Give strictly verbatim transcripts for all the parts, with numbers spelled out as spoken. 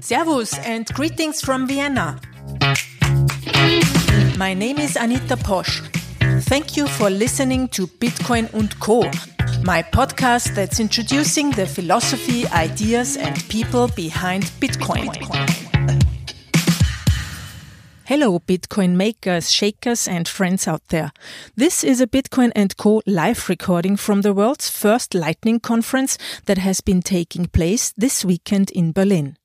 Servus and greetings from Vienna. My name is Anita Posch. Thank you for listening to Bitcoin und Co, my podcast that's introducing the philosophy, ideas and people behind Bitcoin. Hello, Bitcoin makers, shakers and friends out there. This is a Bitcoin and Co live recording from the world's first Lightning Conference that has been taking place this weekend in Berlin.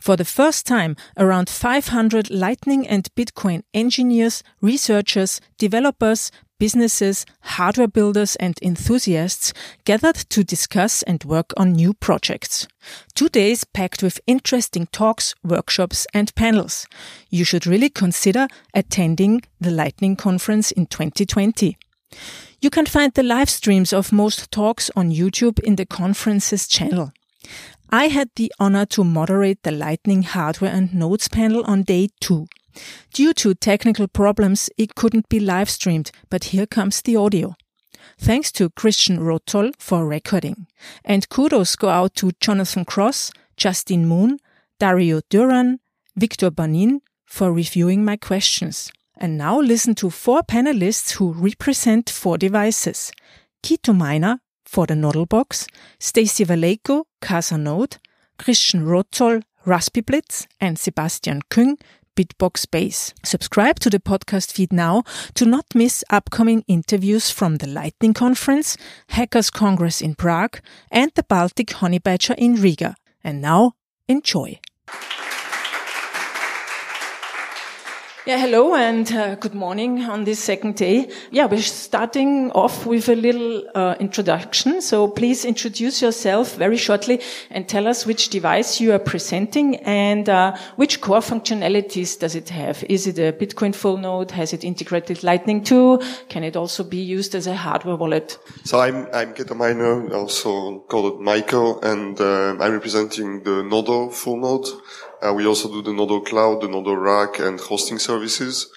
For the first time, around five hundred Lightning and Bitcoin engineers, researchers, developers, businesses, hardware builders and enthusiasts gathered to discuss and work on new projects. Two days packed with interesting talks, workshops and panels. You should really consider attending the Lightning Conference in twenty twenty. You can find the live streams of most talks on YouTube in the conference's channel. I had the honor to moderate the Lightning Hardware and Nodes panel on day two. Due to technical problems, it couldn't be live streamed, but here comes the audio. Thanks to Christian Rotzoll for recording. And kudos go out to Jonathan Cross, Justin Moon, Dario Duran, Viktor Bunin for reviewing my questions. And now listen to four panelists who represent four devices. Ketominer for the nodl Box, Stacie Waleyko, Casa Node, Christian Rotzoll, RaspiBlitz and Sebastian Küng, BitBoxBase. Subscribe to the podcast feed now to not miss upcoming interviews from the Lightning Conference, Hackers Congress in Prague and the Baltic Honey Badger in Riga. And now, enjoy. Yeah, hello and uh, good morning on this second day. Yeah, we're starting off with a little uh, introduction. So please introduce yourself very shortly and tell us which device you are presenting and uh, which core functionalities does it have? Is it a Bitcoin full node? Has it integrated Lightning too? Can it also be used as a hardware wallet? So I'm I'm Ketominer, also called Michael, and uh, I'm representing the Nodl full node. Uh, we also do the Nodl cloud, the Nodl rack, and hosting services.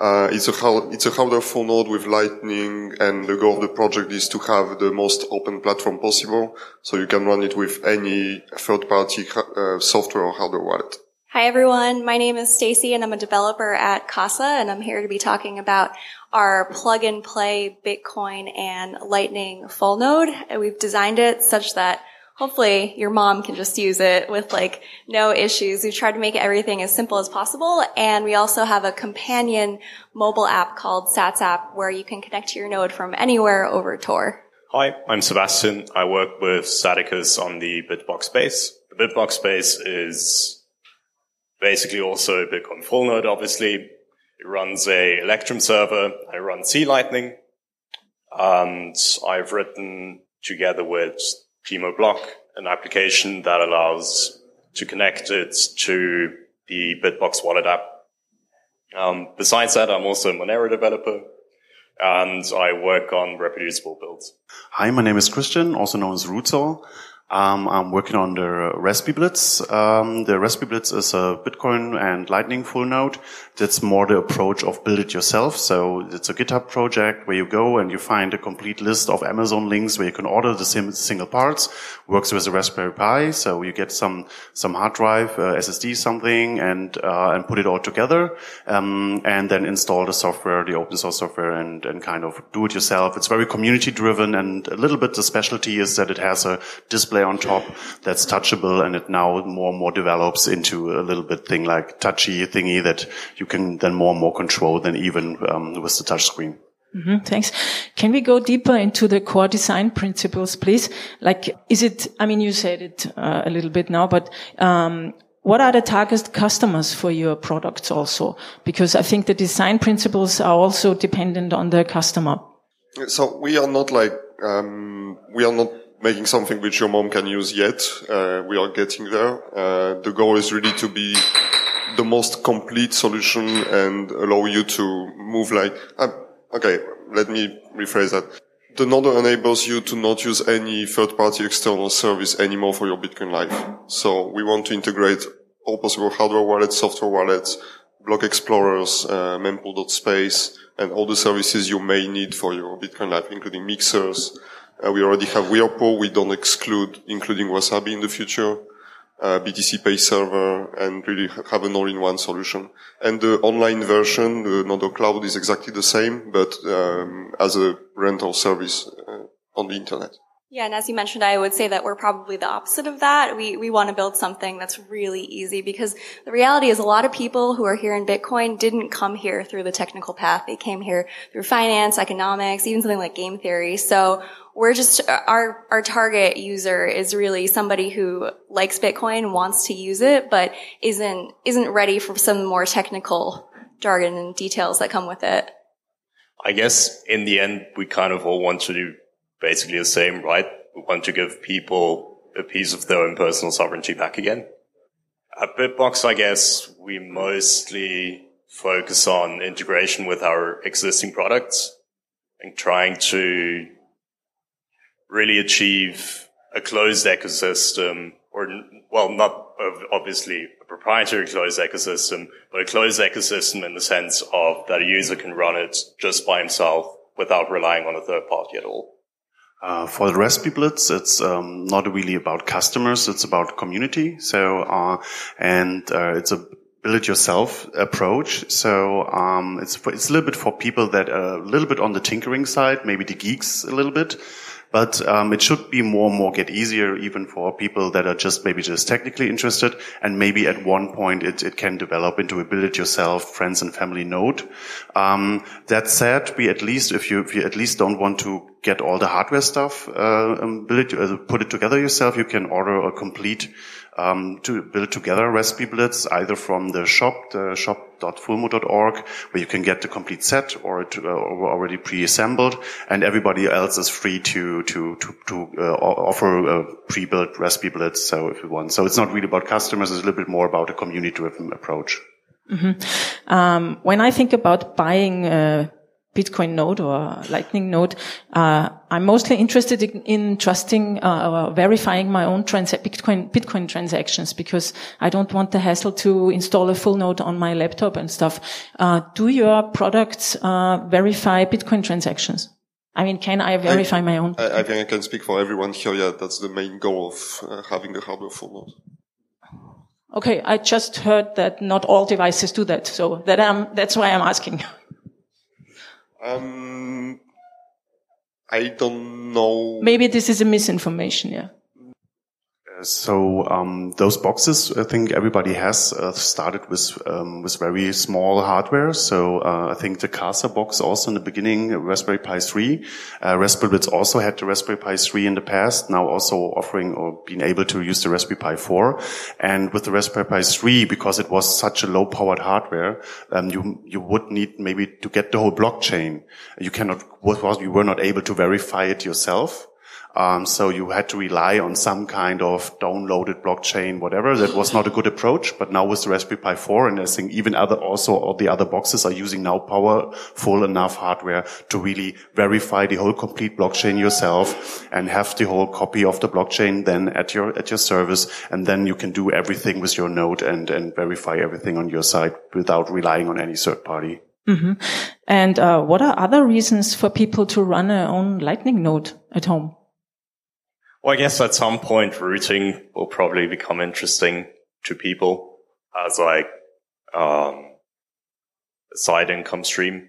Uh, it's a it's a hardware full node with Lightning, and the goal of the project is to have the most open platform possible, so you can run it with any third-party uh, software or hardware wallet. Hi everyone, my name is Stacie, and I'm a developer at Casa, and I'm here to be talking about our plug-and-play Bitcoin and Lightning full node. We've designed it such that hopefully your mom can just use it with like no issues. We tried to make everything as simple as possible. And we also have a companion mobile app called Sats App where you can connect to your node from anywhere over Tor. Hi, I'm Sebastian. I work with Stadicus on the BitBoxBase. The BitBoxBase is basically also a Bitcoin full node, obviously. It runs a Electrum server. I run C-Lightning. And I've written together with Fimo block, an application that allows to connect it to the BitBox wallet app. Um, besides that, I'm also a Monero developer, and I work on reproducible builds. Hi, my name is Christian, also known as Rotzoll. Um, I'm working on the RaspiBlitz. Um, the RaspiBlitz is a Bitcoin and Lightning full node. That's more the approach of build it yourself. So it's a GitHub project where you go and you find a complete list of Amazon links where you can order the sim- single parts. Works with a Raspberry Pi. So you get some, some hard drive, uh, S S D, something and, uh, and put it all together. Um, and then install the software, the open source software and, and kind of do it yourself. It's very community driven, and a little bit the specialty is that it has a display on top that's touchable, and it now more and more develops into a little bit thing like touchy thingy that you can then more and more control than even um, with the touch screen. Mm-hmm, thanks. Can we go deeper into the core design principles, please? Like, is it, I mean, you said it uh, a little bit now, but um, what are the target customers for your products also? Because I think the design principles are also dependent on the customer. So we are not like, um, we are not making something which your mom can use yet. Uh, we are getting there. Uh, the goal is really to be the most complete solution and allow you to move like, uh, okay, let me rephrase that. The Nodl enables you to not use any third-party external service anymore for your Bitcoin life. So we want to integrate all possible hardware wallets, software wallets, block explorers, uh, mempool dot space, and all the services you may need for your Bitcoin life, including mixers, Uh, we already have Whirlpool. We don't exclude including Wasabi in the future. Uh, B T C Pay Server, and really have an all-in-one solution. And the online version, the Nodl cloud, is exactly the same, but um, as a rental service uh, on the internet. Yeah, and as you mentioned, I would say that we're probably the opposite of that. We we want to build something that's really easy, because the reality is a lot of people who are here in Bitcoin didn't come here through the technical path. They came here through finance, economics, even something like game theory. So we're just, our our target user is really somebody who likes Bitcoin, wants to use it, but isn't isn't ready for some more technical jargon and details that come with it. I guess in the end, we kind of all want to do basically the same, right? We want to give people a piece of their own personal sovereignty back again. At BitBox, I guess, we mostly focus on integration with our existing products and trying to really achieve a closed ecosystem, or, well, not obviously a proprietary closed ecosystem, but a closed ecosystem in the sense of that a user can run it just by himself without relying on a third party at all. Uh, for the RaspiBlitz, it's um, not really about customers, it's about community. So, uh, and uh, it's a build-it-yourself approach. So um, it's for, it's a little bit for people that are a little bit on the tinkering side, maybe the geeks a little bit. But um, it should be more and more get easier, even for people that are just maybe just technically interested. And maybe at one point it, it can develop into a build-it-yourself friends and family node. Um, that said, we at least, if you, if you at least don't want to get all the hardware stuff, uh, um, build it, uh, put it together yourself, you can order a complete Um, to build together RaspiBlitz, either from the shop, the shop dot fulmo dot org, where you can get the complete set, or to, uh, already pre-assembled, and everybody else is free to to to, to uh, offer a pre-built RaspiBlitz. So if you want, so it's not really about customers; it's a little bit more about a community-driven approach. Mm-hmm. Um, when I think about buying a Bitcoin node or Lightning node, uh, I'm mostly interested in, in trusting uh, or verifying my own trans- Bitcoin, Bitcoin transactions, because I don't want the hassle to install a full node on my laptop and stuff. Uh, do your products uh, verify Bitcoin transactions? I mean, can I verify I, my own? I, I think I can speak for everyone here. Yeah, that's the main goal of uh, having a hardware full node. Okay, I just heard that not all devices do that, so that I'm, that's why I'm asking. Um, I don't know. Maybe this is a misinformation, yeah. So um, those boxes, I think everybody has uh, started with um, with very small hardware. So uh, I think the Casa box also in the beginning, Raspberry Pi three. Uh, RaspiBlitz also had the Raspberry Pi three in the past, now also offering or being able to use the Raspberry Pi four. And with the Raspberry Pi three, because it was such a low-powered hardware, um, you you would need maybe to get the whole blockchain. You cannot, you were not able to verify it yourself. Um, so you had to rely on some kind of downloaded blockchain, whatever. That was not a good approach. But now with the Raspberry Pi four, and I think even other, also all the other boxes are using now powerful enough hardware to really verify the whole complete blockchain yourself and have the whole copy of the blockchain then at your, at your service. And then you can do everything with your node and, and verify everything on your side without relying on any third party. Mm-hmm. And, uh, what are other reasons for people to run their own Lightning node at home? Well, I guess at some point, routing will probably become interesting to people as like um a side income stream.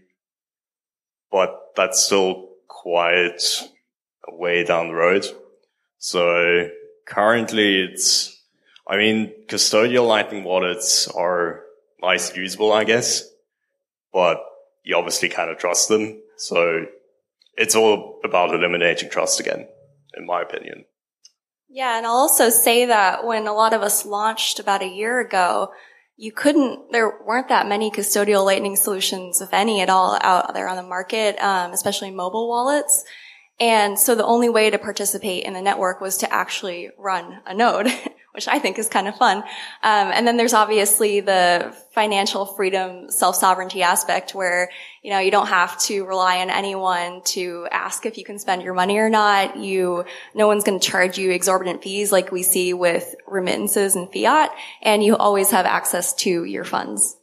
But that's still quite a way down the road. So currently it's, I mean, custodial Lightning wallets are nice and usable, I guess, but you obviously cannot trust them. So it's all about eliminating trust again, in my opinion. Yeah, and I'll also say that when a lot of us launched about a year ago, you couldn't, there weren't that many custodial Lightning solutions, if any at all, out there on the market, um, especially mobile wallets. And so the only way to participate in the network was to actually run a node, which I think is kind of fun. Um, and then there's obviously the financial freedom, self-sovereignty aspect where, you know, you don't have to rely on anyone to ask if you can spend your money or not. You, no one's going to charge you exorbitant fees like we see with remittances and fiat, and you always have access to your funds.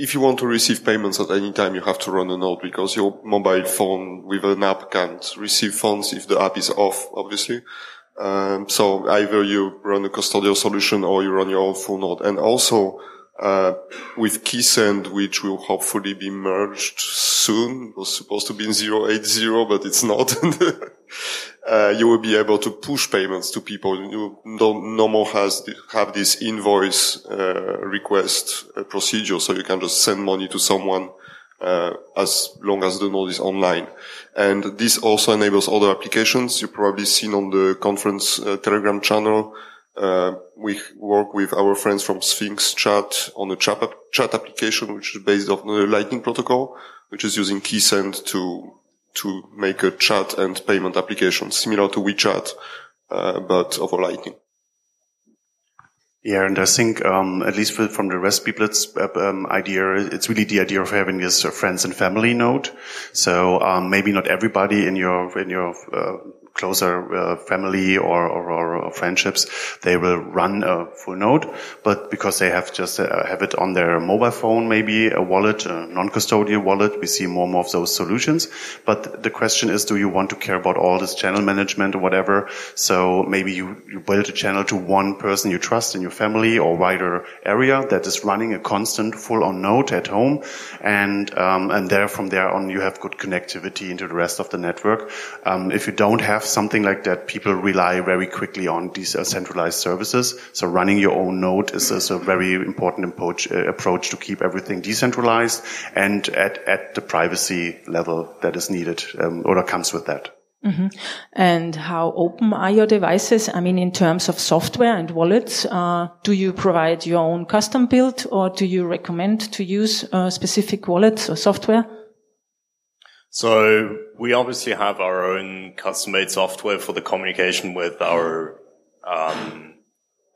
if you want to receive payments at any time, you have to run a node because your mobile phone with an app can't receive funds if the app is off, obviously. Um, so either you run a custodial solution or you run your own full node. And also, uh, with Keysend, which will hopefully be merged soon, it was supposed to be in zero eight zero, but it's not. uh, you will be able to push payments to people. You don't, no more has, have this invoice, uh, request uh, procedure. So you can just send money to someone, uh, as long as the node is online. And this also enables other applications. You've probably seen on the conference uh, Telegram channel. Uh, we work with our friends from Sphinx Chat on a chat, chat application, which is based on the Lightning protocol, which is using Keysend to to make a chat and payment application similar to WeChat, uh, but over Lightning. Yeah, and I think um, at least from the RaspiBlitz um, idea, it's really the idea of having this friends and family node. So um, maybe not everybody in your in your uh, closer uh, family or, or, or, or friendships, they will run a full node, but because they have just uh, have it on their mobile phone, maybe a wallet, a non-custodial wallet, we see more and more of those solutions. But the question is, do you want to care about all this channel management or whatever? So maybe you, you build a channel to one person you trust in your family or wider area that is running a constant full-on node at home, and um, and there from there on you have good connectivity into the rest of the network. Um, if you don't have something like that, people rely very quickly on decentralized services. So running your own node is, is a very important approach, uh, approach to keep everything decentralized and at, at the privacy level that is needed um, or comes with that. Mm-hmm. And how open are your devices? I mean, in terms of software and wallets, uh, do you provide your own custom build or do you recommend to use uh, specific wallets or software? So we obviously have our own custom-made software for the communication with our um,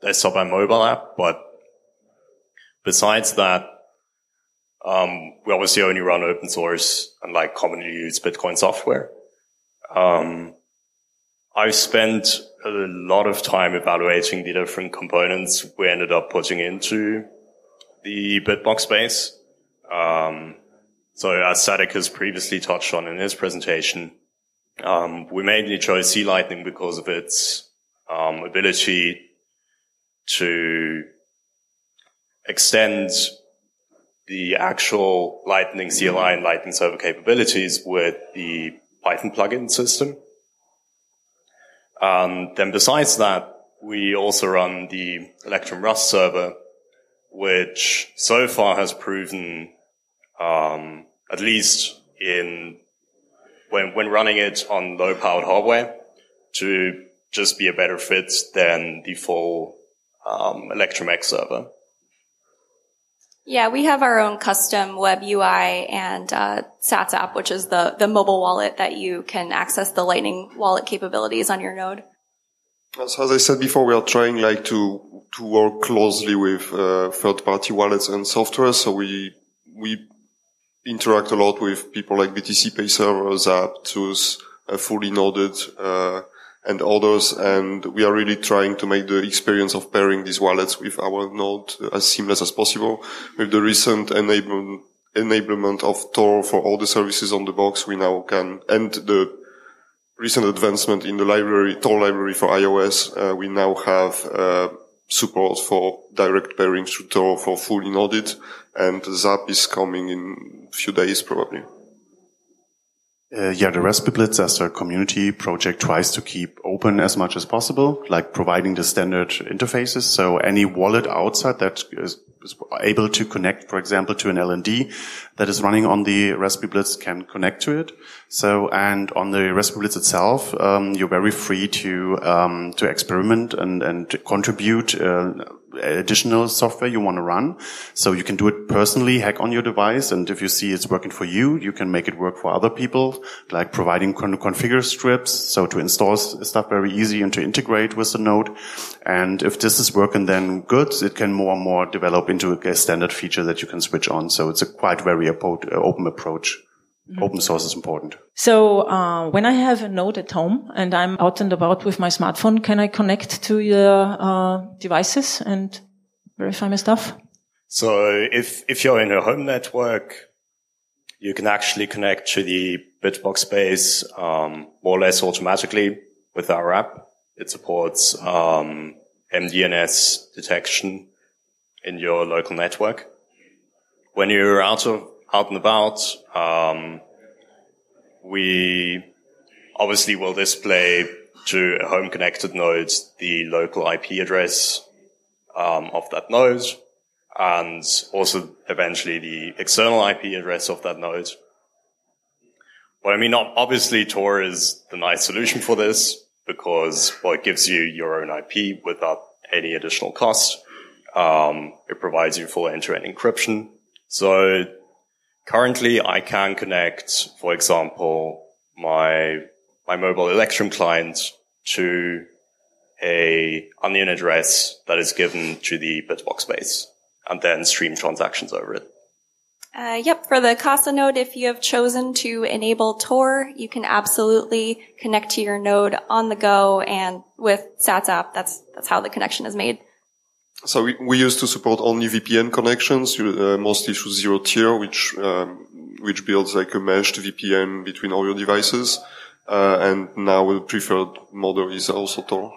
desktop and mobile app, but besides that, um, we obviously only run open source and like commonly used Bitcoin software. Um, I've spent a lot of time evaluating the different components we ended up putting into the BitBoxBase. Um, So as Static has previously touched on in his presentation, um, we mainly chose C-Lightning because of its um, ability to extend the actual Lightning C L I and Lightning server capabilities with the Python plugin system. Um, then besides that, we also run the Electrum Rust server, which so far has proven Um, at least in when when running it on low-powered hardware, to just be a better fit than the full um, Electrum X server. Yeah, we have our own custom web U I and uh, Sats App, which is the the mobile wallet that you can access the Lightning wallet capabilities on your node. So as I said before, we are trying like to to work closely with uh, third-party wallets and software. So we we interact a lot with people like B T C Pay Server, Zap, T U S, uh, Fully Nodded, uh, and others. And we are really trying to make the experience of pairing these wallets with our node as seamless as possible. With the recent enablement, enablement of Tor for all the services on the box, we now can, and the recent advancement in the library, Tor library for iOS, uh, we now have, uh, support for direct pairing through Tor for Fully Nodded, and Zap is coming in a few days probably. Uh, yeah, the RaspiBlitz as a community project tries to keep open as much as possible, like providing the standard interfaces. So any wallet outside that is able to connect, for example, to an L N D that is running on the RaspiBlitz can connect to it. So, and on the RaspiBlitz itself, um, you're very free to um, to experiment and and to contribute uh, additional software you want to run. So you can do it personally, hack on your device, and if you see it's working for you, you can make it work for other people, like providing con- configure scripts, so to install stuff very easy and to integrate with the node. And if this is working, then good, it can more and more develop into a standard feature that you can switch on. So it's a quite very open approach. Mm-hmm. Open source is important. So uh, when I have a node at home and I'm out and about with my smartphone, can I connect to your uh, devices and verify my stuff? So if, if you're in a home network, you can actually connect to the BitBoxBase, um, more or less automatically with our app. It supports, um, M D N S detection in your local network. When you're out of, out and about, um, we obviously will display to a home connected node the local I P address, um, of that node, and also eventually the external I P address of that node. Well, I mean, obviously Tor is the nice solution for this because, well, it gives you your own I P without any additional cost. Um, it provides you full end-to-end encryption. So currently I can connect, for example, my, my mobile Electrum client to a onion address that is given to the BitBoxBase, and then stream transactions over it. Uh, yep. For the Casa node, if you have chosen to enable Tor, you can absolutely connect to your node on the go, and with Sats App, that's, that's how the connection is made. So we, we used to support only V P N connections, uh, mostly through zero tier, which, um, which builds like a meshed V P N between all your devices. Uh, and now the preferred model is also Tor.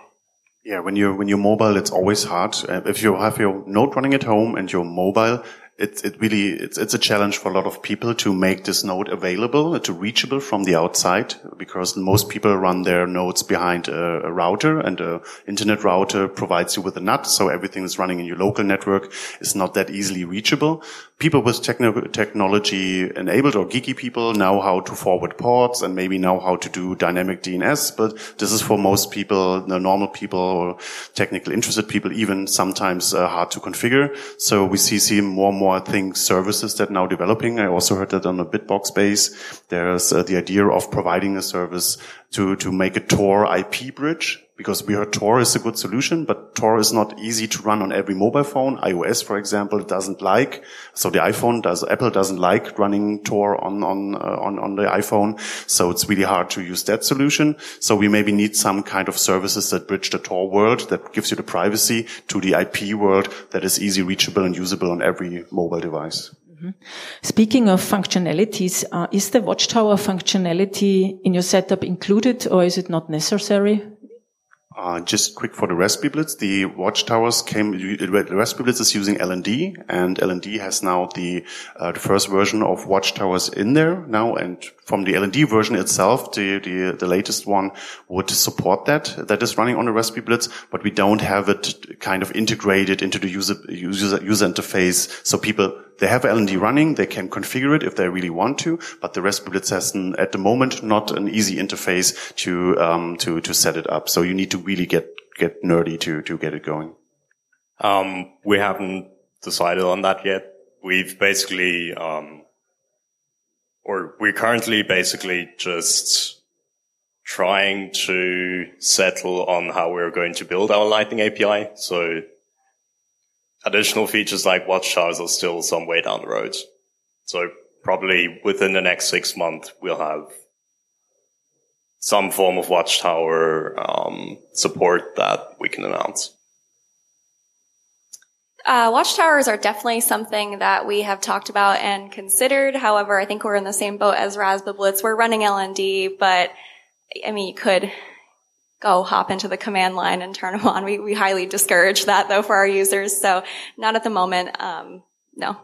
Yeah, when you when you're mobile, it's always hard. If you have your node running at home and you're mobile, it's it really it's it's a challenge for a lot of people to make this node available, to reachable from the outside, because most people run their nodes behind a, a router, and a internet router provides you with a N U T, so everything that's running in your local network is not that easily reachable. People with techno- technology enabled or geeky people know how to forward ports and maybe know how to do dynamic D N S, but this is for most people, the normal people or technically interested people, even sometimes uh, hard to configure. So we see, see more and more, I think, services that are now developing. I also heard that on the BitBoxBase, there's uh, the idea of providing a service to, to make a Tor I P bridge. Because we heard Tor is a good solution, but Tor is not easy to run on every mobile phone. iOS, for example, doesn't like, so the iPhone does, Apple doesn't like running Tor on, on, uh, on, on the iPhone. So it's really hard to use that solution. So we maybe need some kind of services that bridge the Tor world, that gives you the privacy to the I P world that is easy reachable and usable on every mobile device. Mm-hmm. Speaking of functionalities, uh, is the Watchtower functionality in your setup included, or is it not necessary? Uh, just quick for the RaspiBlitz, the watchtowers came, RaspiBlitz is using L N D, and L N D has now the, uh, the first version of watchtowers in there now, and from the L N D version itself, the, the, the latest one would support that, that is running on the RaspiBlitz, but we don't have it kind of integrated into the user, user, user interface, so people, they have L N D running, they can configure it if they really want to, but the RaspiBlitz has, an, at the moment, not an easy interface to um, to to set it up. So you need to really get get nerdy to to get it going. Um, we haven't decided on that yet. We've basically, um, or we're currently basically just trying to settle on how we're going to build our Lightning A P I. So additional features like watchtowers are still some way down the road. So probably within the next six months, we'll have some form of watchtower um, support that we can announce. Uh, watchtowers are definitely something that we have talked about and considered. However, I think we're in the same boat as RaspiBlitz. We're running L N D, but I mean, you could go hop into the command line and turn them on. We we highly discourage that, though, for our users. So not at the moment, um, no.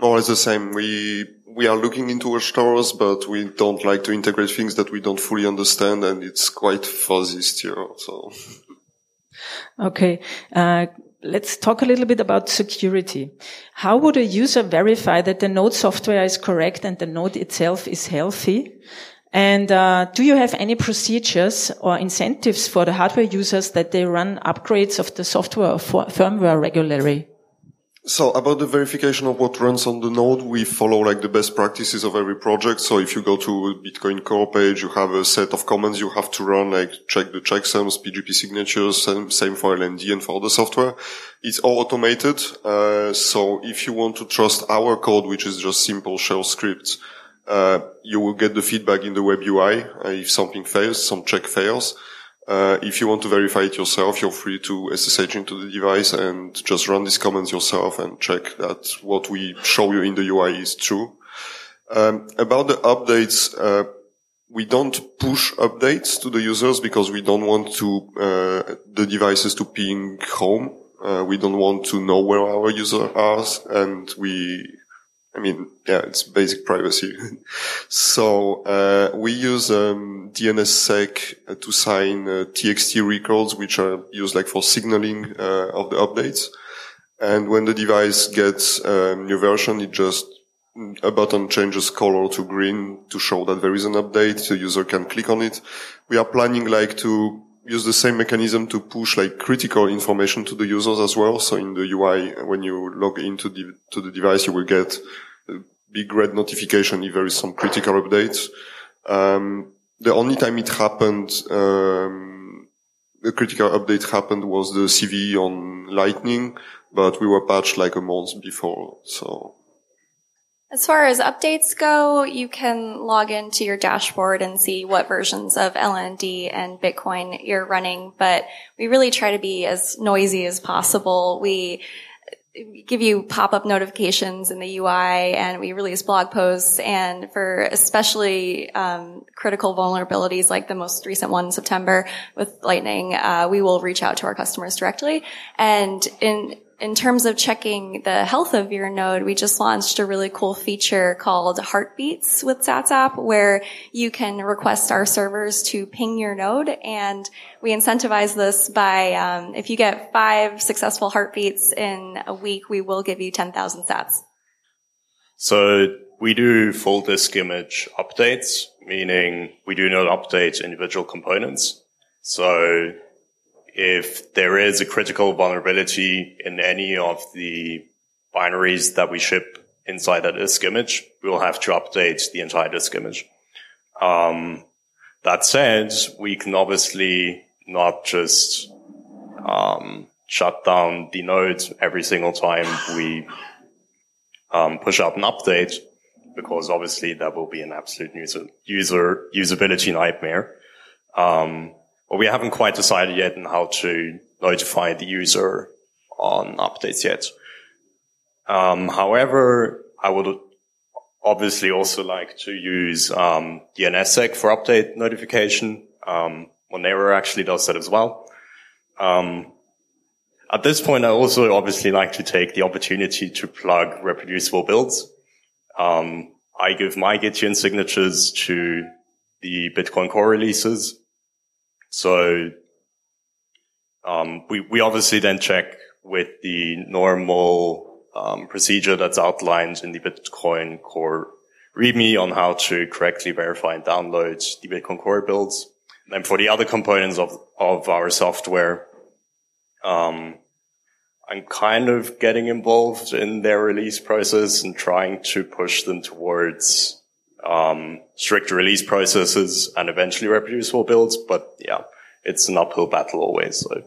More is the same. We we are looking into watchtowers, but we don't like to integrate things that we don't fully understand, and it's quite fuzzy still. So. Okay. Uh, let's talk a little bit about security. How would a user verify that the node software is correct and the node itself is healthy? And uh, do you have any procedures or incentives for the hardware users that they run upgrades of the software or for- firmware regularly? So about the verification of what runs on the node, we follow like the best practices of every project. So if you go to Bitcoin Core page, you have a set of commands you have to run, like check the checksums, P G P signatures, same, same for L N D and for other software. It's all automated. Uh, so if you want to trust our code, which is just simple shell scripts, Uh, you will get the feedback in the web U I uh, if something fails, some check fails. Uh, if you want to verify it yourself, you're free to S S H into the device and just run these commands yourself and check that what we show you in the U I is true. Um, about the updates, uh, we don't push updates to the users because we don't want to uh, the devices to ping home. Uh, we don't want to know where our users are, and we, I mean, yeah, it's basic privacy. So uh, we use um, D N S S E C to sign uh, T X T records, which are used like for signaling uh, of the updates. And when the device gets a new version, it just a button changes color to green to show that there is an update. The user can click on it. We are planning like to use the same mechanism to push like critical information to the users as well. So in the U I, when you log into the, to the device, you will get a big red notification if there is some critical updates. Um, the only time it happened, um, the critical update happened was the C V E on Lightning, but we were patched like a month before. So as far as updates go, you can log into your dashboard and see what versions of L N D and Bitcoin you're running, but we really try to be as noisy as possible. We give you pop-up notifications in the U I, and we release blog posts, and for especially um, critical vulnerabilities like the most recent one in September with Lightning, uh, we will reach out to our customers directly. And in In terms of checking the health of your node, we just launched a really cool feature called Heartbeats with Sats App, where you can request our servers to ping your node, and we incentivize this by um, if you get five successful heartbeats in a week, we will give you ten thousand sats. So we do full disk image updates, meaning we do not update individual components. So if there is a critical vulnerability in any of the binaries that we ship inside that disk image, we will have to update the entire disk image. Um, that said, we can obviously not just um, shut down the node every single time we um, push up an update, because obviously that will be an absolute user, user usability nightmare. Um, But we haven't quite decided yet on how to notify the user on updates yet. Um, however, I would obviously also like to use um, D N S S E C for update notification. Um, Monero actually does that as well. Um, at this point, I also obviously like to take the opportunity to plug reproducible builds. Um, I give my Gitian signatures to the Bitcoin Core releases. So, um, we, we obviously then check with the normal, um, procedure that's outlined in the Bitcoin Core README on how to correctly verify and download the Bitcoin Core builds. And then for the other components of, of our software, um, I'm kind of getting involved in their release process and trying to push them towards Um, strict release processes and eventually reproducible builds, but yeah, it's an uphill battle always, so it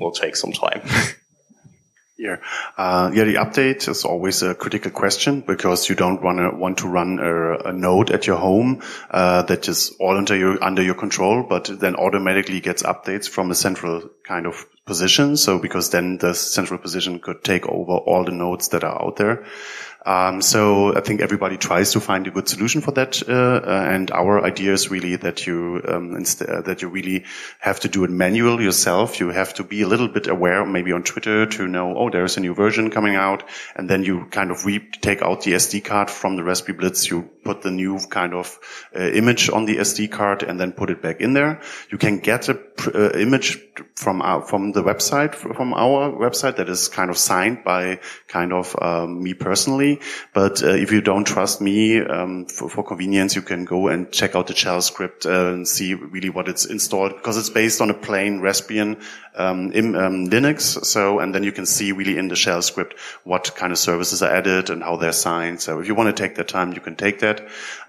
will take some time. Yeah, uh, yeah. The update is always a critical question because you don't want to want to run a, a node at your home uh, that is all under your under your control, but then automatically gets updates from a central kind of position. So because then the central position could take over all the nodes that are out there. Um, so I think everybody tries to find a good solution for that, uh, uh, and our idea is really that you um, inst- uh, that you really have to do it manual yourself. You have to be a little bit aware, maybe on Twitter, to know, oh, there is a new version coming out, and then you kind of re- take out the S D card from the RaspiBlitz. You put the new kind of uh, image on the S D card and then put it back in there. You can get a pr- uh, image from our, from the website from our website that is kind of signed by kind of um, me personally. But uh, if you don't trust me, um, for, for convenience, you can go and check out the shell script uh, and see really what it's installed, because it's based on a plain Raspbian um, in, um, Linux. So, and then you can see really in the shell script what kind of services are added and how they're signed. So if you want to take that time, you can take that.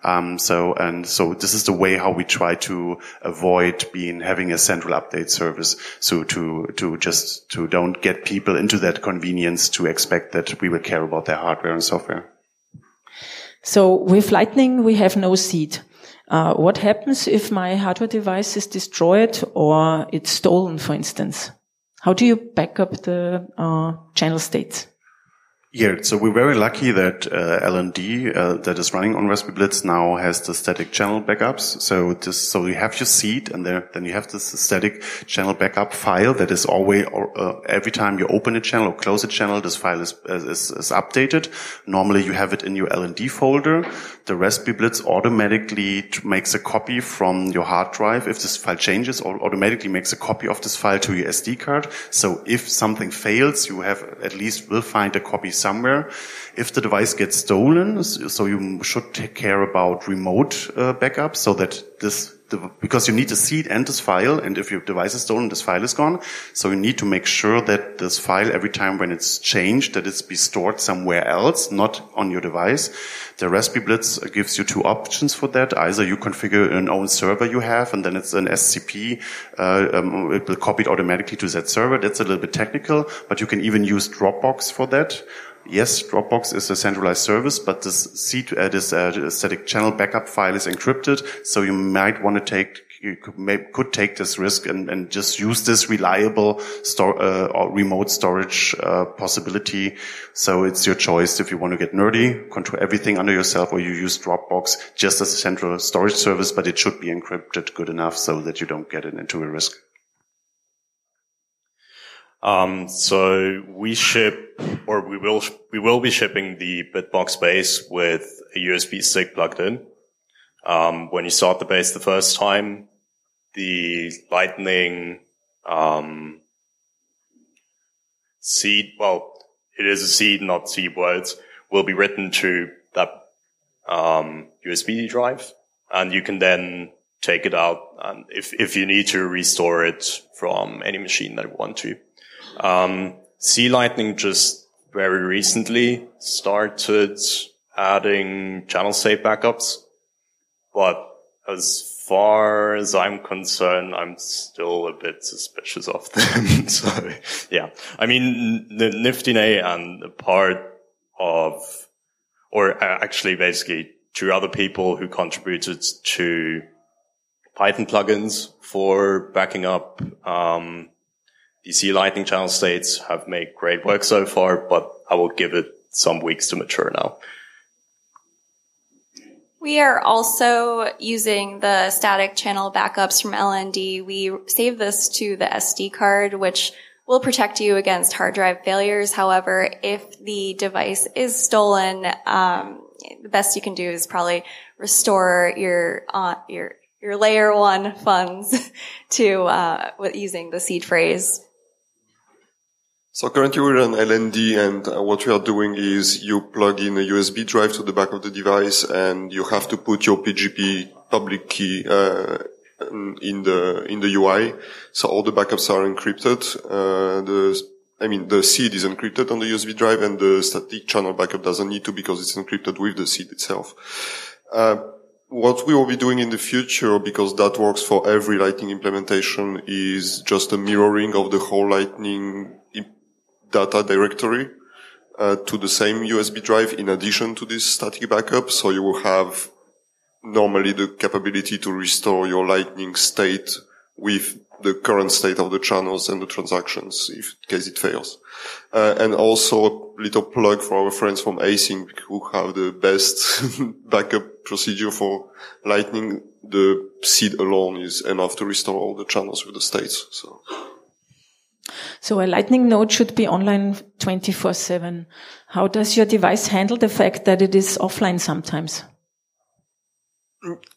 Um, so, and so this is the way how we try to avoid being having a central update service. So to, to just, to don't get people into that convenience to expect that we will care about their hardware and software. So with Lightning, we have no seed. Uh, what happens if my hardware device is destroyed or it's stolen, for instance? How do you back up the uh, channel states? Yeah, so we're very lucky that uh, L N D uh, that is running on RaspiBlitz now has the static channel backups. So this, so you have your seed, and there, then you have this static channel backup file that is always, uh, every time you open a channel or close a channel, this file is, is, is updated. Normally you have it in your L N D folder. The RaspiBlitz automatically makes a copy from your hard drive. If this file changes, or automatically makes a copy of this file to your S D card. So if something fails, you have at least will find a copy somewhere. If the device gets stolen, so you should take care about remote uh, backup, so that this, the, because you need the seed and this file, and if your device is stolen, this file is gone. So you need to make sure that this file, every time when it's changed, that it's be stored somewhere else, not on your device. The RaspiBlitz gives you two options for that. Either you configure an own server you have, and then it's an S C P. Uh, um, it will copy it automatically to that server. That's a little bit technical, but you can even use Dropbox for that. Yes, Dropbox is a centralized service, but this, seed, uh, this uh, static channel backup file is encrypted, so you might want to take, you could, may, could take this risk and, and just use this reliable store, uh, or remote storage uh, possibility. So it's your choice if you want to get nerdy, control everything under yourself, or you use Dropbox just as a central storage service, but it should be encrypted good enough so that you don't get into a risk. Um, so we ship, or we will, we will be shipping the BitBoxBase with a U S B stick plugged in. Um, when you start the base the first time, the Lightning, um, seed, well, it is a seed, not seed words, will be written to that, um, U S B drive, and you can then take it out, and if, if you need to, restore it from any machine that you want to. Um, C-Lightning just very recently started adding channel state backups, but as far as I'm concerned, I'm still a bit suspicious of them. So, yeah. I mean, the Nifty-Nay and a part of, or actually basically two other people who contributed to Python plugins for backing up, um, the C-Lightning channel states have made great work so far, but I will give it some weeks to mature now. We are also using the static channel backups from L N D. We save this to the S D card, which will protect you against hard drive failures. However, if the device is stolen, um, the best you can do is probably restore your uh, your your layer one funds to uh, with using the seed phrase. So currently we're on L N D, and uh, what we are doing is you plug in a U S B drive to the back of the device, and you have to put your P G P public key uh, in the in the U I. So all the backups are encrypted. Uh, the I mean the seed is encrypted on the U S B drive, and the static channel backup doesn't need to because it's encrypted with the seed itself. Uh, What we will be doing in the future, because that works for every Lightning implementation, is just a mirroring of the whole Lightning data directory uh, to the same U S B drive in addition to this static backup. So you will have normally the capability to restore your Lightning state with the current state of the channels and the transactions if in case it fails. Uh, and also a little plug for our friends from Async, who have the best backup procedure for Lightning. The seed alone is enough to restore all the channels with the states. So, so a Lightning node should be online twenty-four seven. How does your device handle the fact that it is offline sometimes?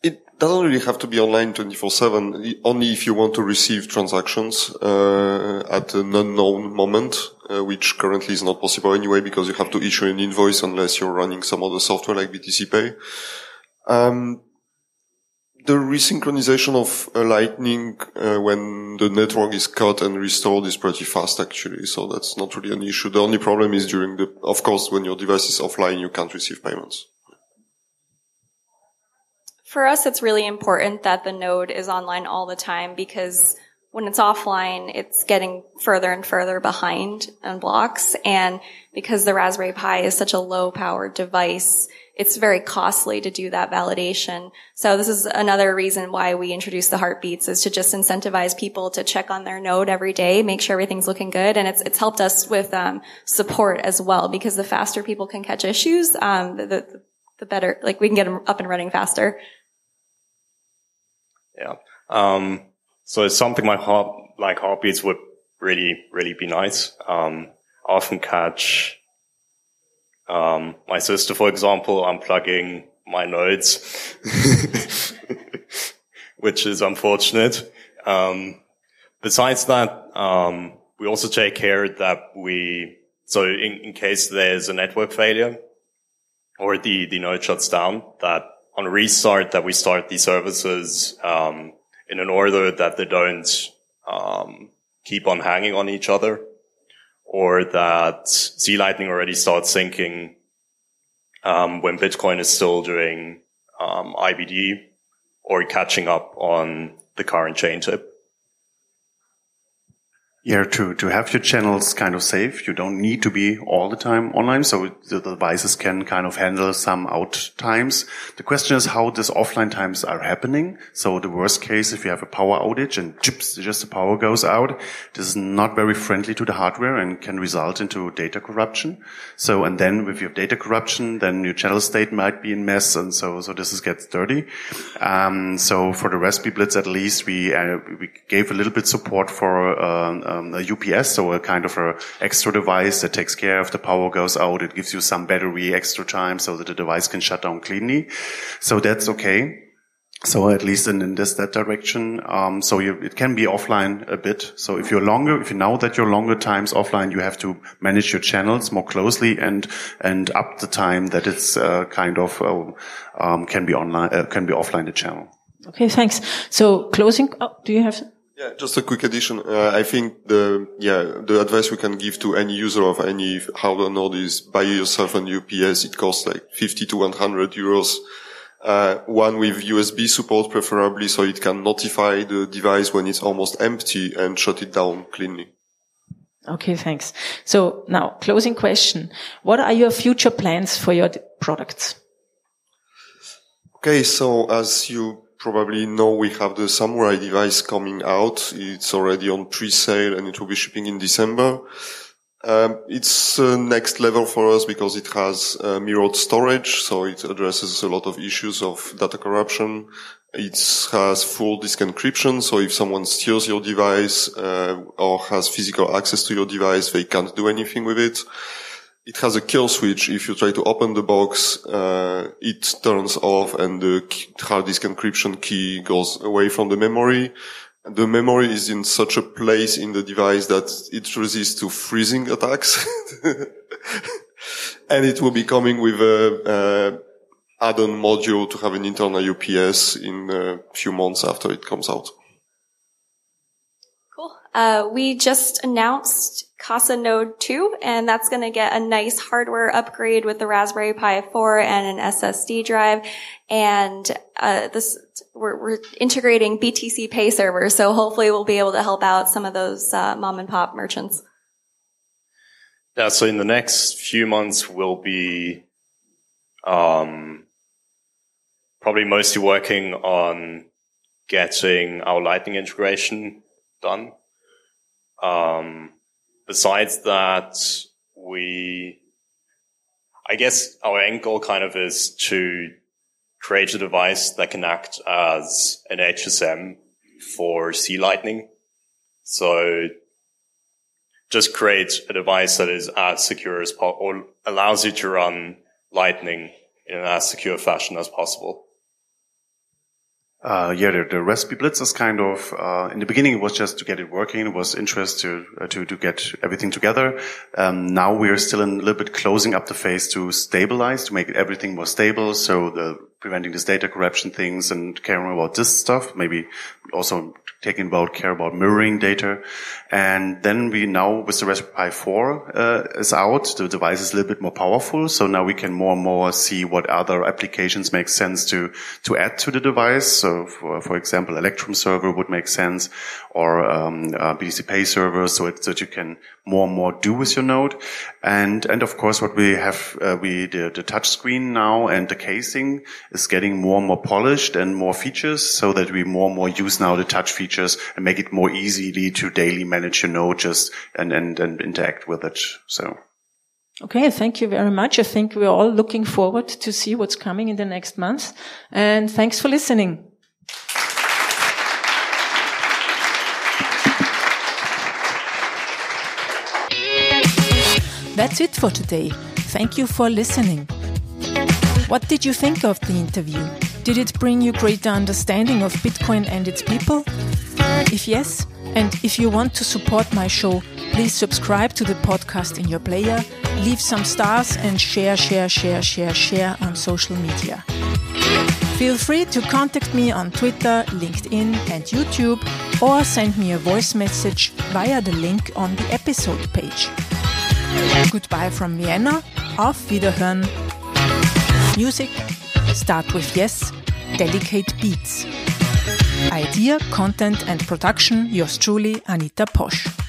It doesn't really have to be online twenty-four seven. Only if you want to receive transactions uh, at an unknown moment, uh, which currently is not possible anyway, because you have to issue an invoice unless you're running some other software like B T C Pay. Um, the resynchronization of uh, Lightning uh, when the network is cut and restored is pretty fast, actually. So that's not really an issue. The only problem is during the, of course, when your device is offline, you can't receive payments. For us, it's really important that the node is online all the time, because when it's offline, it's getting further and further behind on blocks. And because the Raspberry Pi is such a low-powered device, it's very costly to do that validation. So this is another reason why we introduced the heartbeats, is to just incentivize people to check on their node every day, make sure everything's looking good. And it's it's helped us with um support as well, because the faster people can catch issues, um the the, the better, like, we can get them up and running faster. Yeah. Um so it's something like heart, like heartbeats would really, really be nice. Um I often catch um my sister, for example, unplugging my nodes, which is unfortunate. Um besides that, um we also take care that we, so in, in case there's a network failure or the, the node shuts down, that on restart that we start the services um in an order that they don't um keep on hanging on each other, or that C-Lightning already starts syncing um, when Bitcoin is still doing um, I B D or catching up on the current chain tip. Yeah, to, to have your channels kind of safe, you don't need to be all the time online, so the devices can kind of handle some out times. The question is how these offline times are happening. So the worst case, if you have a power outage and chips, just the power goes out, this is not very friendly to the hardware and can result into data corruption. So, and then with your data corruption, then your channel state might be in mess, and so, so this is, gets dirty. Um, so for the RaspiBlitz, at least, we, uh, we gave a little bit support for, um uh, Um, a U P S, so a kind of a extra device that takes care of the power goes out. It gives you some battery extra time so that the device can shut down cleanly. So that's okay. So at least in, in this, that direction. Um, so you, it can be offline a bit. So if you're longer, if you know that you're longer times offline, you have to manage your channels more closely and, and up the time that it's, uh, kind of, uh, um, can be online, uh, can be offline the channel. Okay. Thanks. So closing up, oh, do you have? Yeah, just a quick addition. Uh, I think the, yeah, the advice we can give to any user of any hardware node is buy yourself an U P S. It costs like fifty to one hundred euros. Uh, one with U S B support preferably, so it can notify the device when it's almost empty and shut it down cleanly. Okay, thanks. So now, closing question. What are your future plans for your products? Okay, so as you probably know, we have the Samurai device coming out. It's already on pre-sale and it will be shipping in December. Um, it's uh, next level for us because it has uh, mirrored storage, so it addresses a lot of issues of data corruption. It has full disk encryption, so if someone steals your device uh, or has physical access to your device, they can't do anything with it. It has a kill switch. If you try to open the box, uh, it turns off and the hard disk encryption key goes away from the memory. The memory is in such a place in the device that it resists to freezing attacks. And it will be coming with a, uh, add-on module to have an internal U P S in a few months after it comes out. Cool. Uh, we just announced Casa Node two, and that's going to get a nice hardware upgrade with the Raspberry Pi four and an S S D drive. And uh this we're, we're integrating B T C Pay Server, so hopefully we'll be able to help out some of those uh, mom and pop merchants. Yeah, so in the next few months, we'll be um probably mostly working on getting our Lightning integration done. Um Besides that, we, I guess our end goal kind of is to create a device that can act as an H S M for C-Lightning. So just create a device that is as secure as possible, or allows you to run Lightning in an as secure fashion as possible. Uh, yeah, the, the RaspiBlitz is kind of, uh, in the beginning it was just to get it working. It was interest to, uh, to, to get everything together. Um, now we are still in a little bit closing up the phase to stabilize, to make everything more stable. So the preventing this data corruption things and caring about this stuff, maybe also taking about care about mirroring data. And then we now, with the Raspberry Pi four uh, is out, the device is a little bit more powerful. So now we can more and more see what other applications make sense to to add to the device. So, for, for example, Electrum server would make sense, or um, uh, B T C Pay Server, so it, that you can more and more do with your node. And and of course, what we have, uh, we the, the touch screen now and the casing is getting more and more polished and more features, so that we more and more use now the touch features and make it more easily to daily manage your node just and, and, and interact with it. So. Okay, thank you very much. I think we're all looking forward to see what's coming in the next month. And thanks for listening. That's it for today. Thank you for listening. What did you think of the interview? Did it bring you greater understanding of Bitcoin and its people? If yes, and if you want to support my show, please subscribe to the podcast in your player, leave some stars and share, share, share, share, share on social media. Feel free to contact me on Twitter, LinkedIn and YouTube, or send me a voice message via the link on the episode page. Goodbye from Vienna, auf Wiederhören. Music, Start With Yes, Delicate Beats. Idea, content and production, yours truly, Anita Posch.